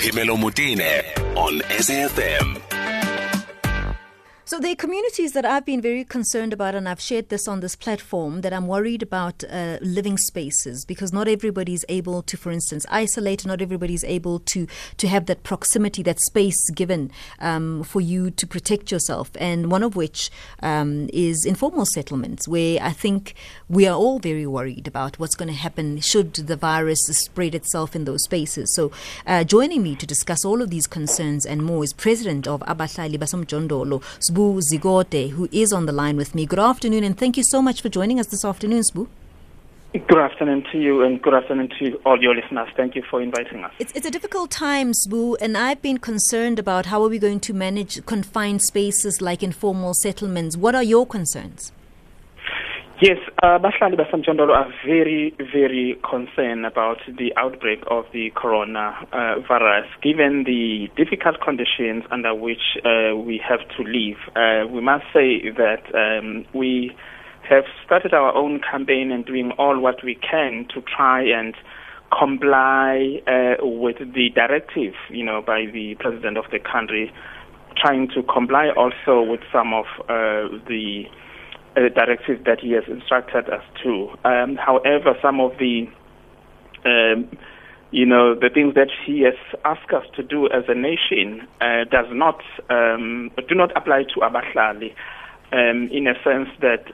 Pimelo Mutine on S.A.F.M. So there are communities that I've been very concerned about, and I've shared this on this platform, that I'm worried about living spaces, because not everybody is able to, for instance, isolate. Not everybody is able to have that proximity, that space given for you to protect yourself. And one of which is informal settlements, where I think we are all very worried about what's going to happen should the virus spread itself in those spaces. So joining me to discuss all of these concerns and more is President of Abahlali baseMjondolo, Sbu Zikode, who is on the line with me. Good afternoon, and thank you so much for joining us this afternoon, Sbu. Good afternoon to you, and good afternoon to all your listeners. Thank you for inviting us. It's a difficult time, Sbu, and I've been concerned about how are we going to manage confined spaces like informal settlements. What are your concerns? Yes, Abahlali baseMjondolo are very, very concerned about the outbreak of the coronavirus. Given the difficult conditions under which we have to live, we must say that we have started our own campaign and doing all what we can to try and comply with the directive, by the president of the country, trying to comply also with some of the directive that he has instructed us to. However, some of the, the things that he has asked us to do as a nation do not apply to Abahlali, in a sense that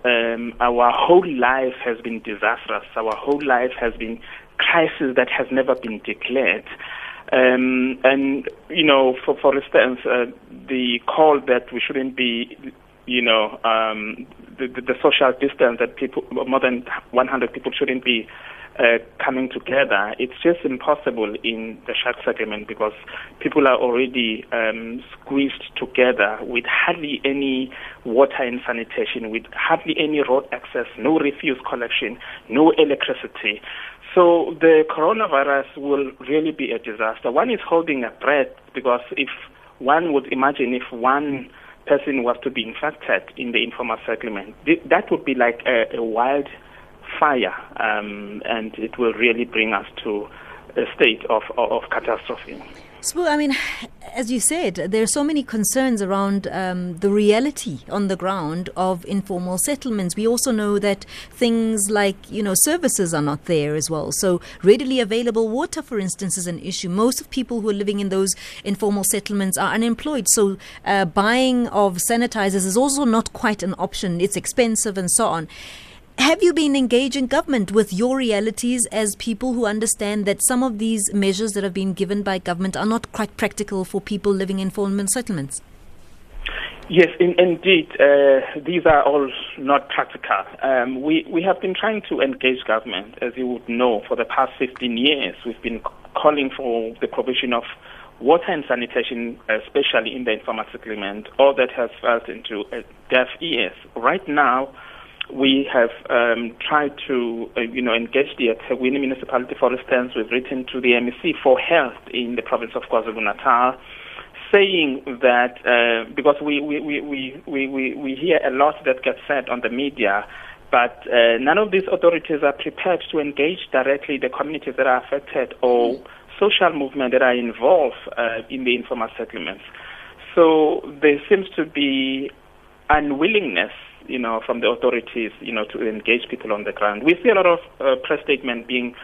our whole life has been disastrous. Our whole life has been crisis that has never been declared. For instance, the call that we shouldn't be, the social distance, that people, more than 100 people, shouldn't be coming together. It's just impossible in the shack settlement because people are already squeezed together with hardly any water and sanitation, with hardly any road access, no refuse collection, no electricity. So the coronavirus will really be a disaster. One is holding a breath, because if one would imagine if one person was to be infected in the informal settlement, that would be like a wild fire, and it will really bring us to a state of catastrophe. So, as you said, there are so many concerns around the reality on the ground of informal settlements. We also know that things like, services are not there as well. So readily available water, for instance, is an issue. Most of people who are living in those informal settlements are unemployed. So buying of sanitizers is also not quite an option. It's expensive and so on. Have you been engaging government with your realities as people who understand that some of these measures that have been given by government are not quite practical for people living in informal settlements? Yes, indeed. These are all not practical. We have been trying to engage government, as you would know, for the past 15 years. We've been calling for the provision of water and sanitation, especially in the informal settlement. All that has felt into deaf ears. Right now, we have tried to, engage the Atagwini municipality, for instance. We've written to the MEC for health in the province of KwaZulu-Natal, saying that because we hear a lot that gets said on the media, but none of these authorities are prepared to engage directly the communities that are affected or social movement that are involved in the informal settlements. So there seems to be unwillingness, from the authorities, to engage people on the ground. We see a lot of press statements being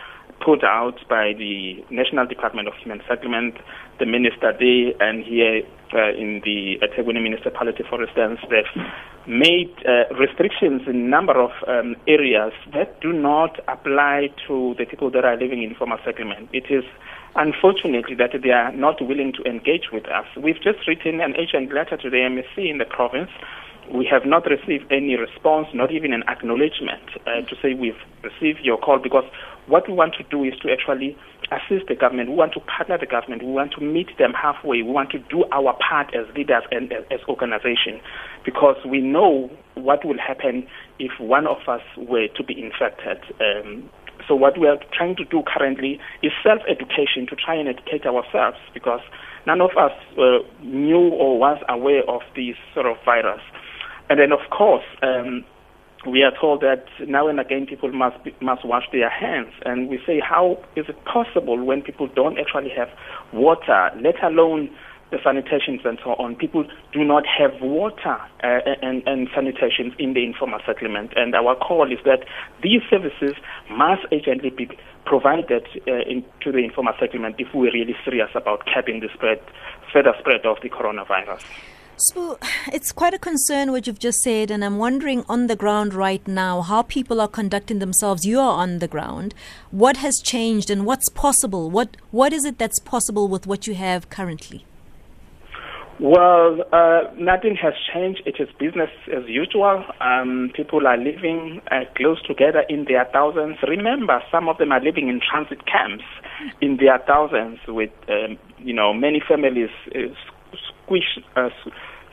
put out by the National Department of Human Settlement, the minister there, and here in the eThekwini municipality, for instance, they've made restrictions in a number of areas that do not apply to the people that are living in informal settlement. It is unfortunately that they are not willing to engage with us. We've just written an urgent letter to the MEC in the province. We have not received any response, not even an acknowledgement to say we've received your call, because what we want to do is to actually assist the government. We want to partner the government. We want to meet them halfway. We want to do our part as leaders and as organization, because we know what will happen if one of us were to be infected. So what we are trying to do currently is self-education, to try and educate ourselves, because none of us knew or was aware of this sort of virus. And then, of course, we are told that now and again people must wash their hands. And we say, how is it possible when people don't actually have water, let alone the sanitations and so on? People do not have water and sanitations in the informal settlement. And our call is that these services must urgently be provided to the informal settlement if we're really serious about capping the further spread of the coronavirus. So it's quite a concern what you've just said, and I'm wondering on the ground right now how people are conducting themselves. You are on the ground. What has changed and what's possible? What is it that's possible with what you have currently? Well, nothing has changed. It is business as usual. People are living close together in their thousands. Remember, some of them are living in transit camps in their thousands with, many families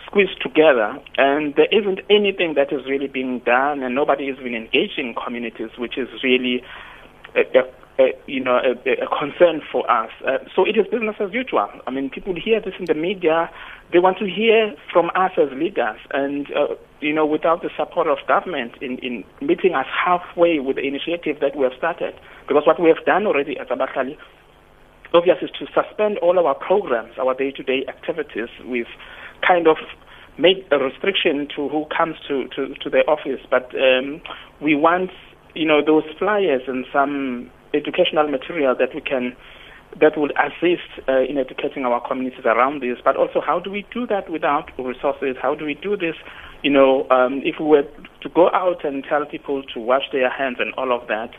squeezed together, and there isn't anything that is really being done, and nobody is really engaging communities, which is really a concern for us. So it is business as usual. I mean, people hear this in the media. They want to hear from us as leaders, and without the support of government in meeting us halfway with the initiative that we have started, because what we have done already at Abahlali obviously is to suspend all our programs, our day-to-day activities. We've kind of made a restriction to who comes to the office, but we want, those flyers and some educational material that would assist in educating our communities around this. But also, how do we do that without resources? How do we do this? If we were to go out and tell people to wash their hands and all of that,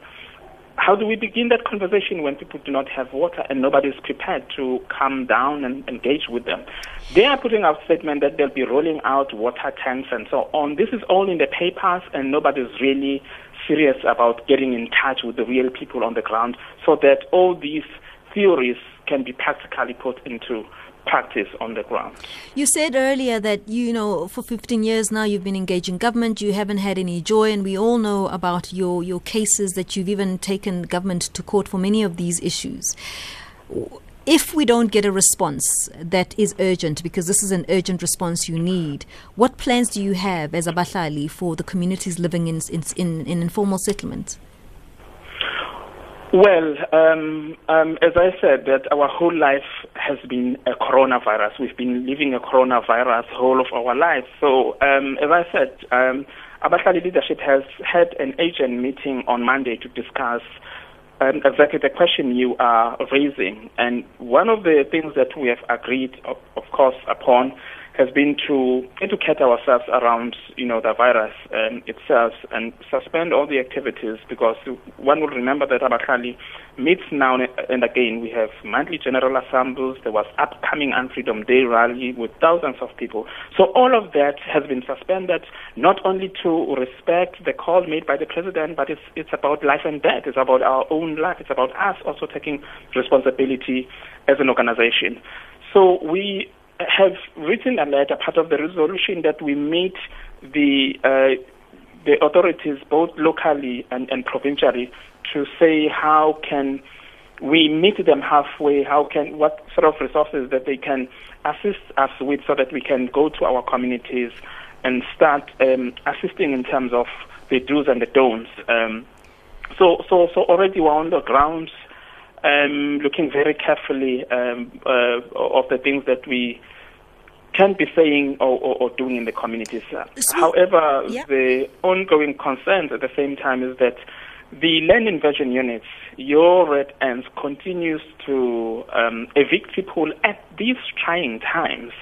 how do we begin that conversation when people do not have water and nobody is prepared to come down and engage with them? They are putting out statements that they'll be rolling out water tanks and so on. This is all in the papers, and nobody's really serious about getting in touch with the real people on the ground so that all these theories can be practically put into practice on the ground. You said earlier that, for 15 years now you've been engaging government, you haven't had any joy, and we all know about your cases that you've even taken government to court for many of these issues. If we don't get a response that is urgent, because this is an urgent response you need, what plans do you have as Abahlali for the communities living in informal settlements? Well, as I said, that our whole life has been a coronavirus. We've been living a coronavirus whole of our lives. So, as I said, Abahlali leadership has had an urgent meeting on Monday to discuss exactly the question you are raising. And one of the things that we have agreed, of course, upon has been to educate ourselves around, the virus itself and suspend all the activities, because one will remember that Abahlali meets now and again. We have monthly general assemblies. There was upcoming Unfreedom Day rally with thousands of people. So all of that has been suspended, not only to respect the call made by the president, but it's about life and death. It's about our own life. It's about us also taking responsibility as an organization. So we have written a letter, part of the resolution, that we meet the authorities, both locally and provincially, to say how can we meet them halfway, what sort of resources that they can assist us with so that we can go to our communities and start assisting in terms of the do's and the don'ts. So already we're on the ground, looking very carefully of the things that we can be saying or doing in the communities. However, The ongoing concerns at the same time is that the land invasion units, your Red Ants, continues to evict people at these trying times.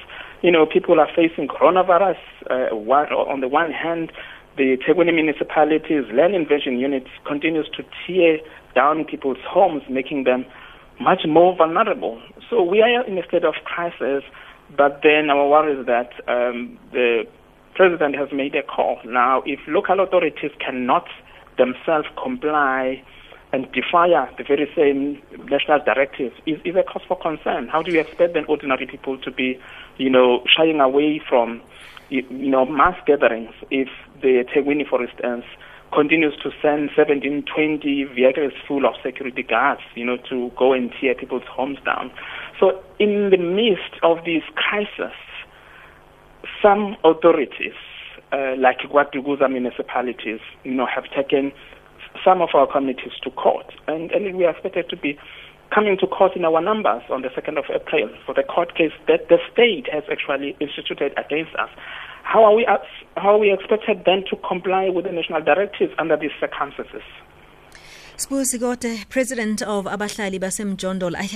People are facing coronavirus on the one hand. The eThekwini municipality's land invasion unit continues to tear down people's homes, making them much more vulnerable. So we are in a state of crisis, but then our worry is that the president has made a call. Now, if local authorities cannot themselves comply and defy the very same national directives, is a cause for concern. How do you expect then ordinary people to be, shying away from mass gatherings if the eThekwini, for instance, continues to send 17, 20 vehicles full of security guards, to go and tear people's homes down? So in the midst of this crisis, some authorities like Guadugusa municipalities, have taken some of our communities to court. And we are expected to be coming to court in our numbers on the 2nd of April for the court case that the state has actually instituted against us. How are we expected then to comply with the national directives under these circumstances? Sbu Zikode, president of Abahlali baseMjondolo. I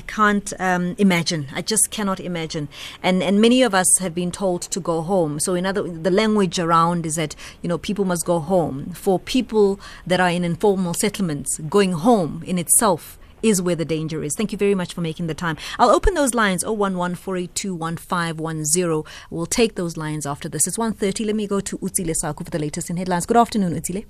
can't imagine. I just cannot imagine. And many of us have been told to go home. So the language around is that, people must go home. For people that are in informal settlements, going home in itself is where the danger is. Thank you very much for making the time. I'll open those lines, 011-482-1510. We'll take those lines after this. It's 1:30. Let me go to Utsile Saku for the latest in headlines. Good afternoon, Utsile.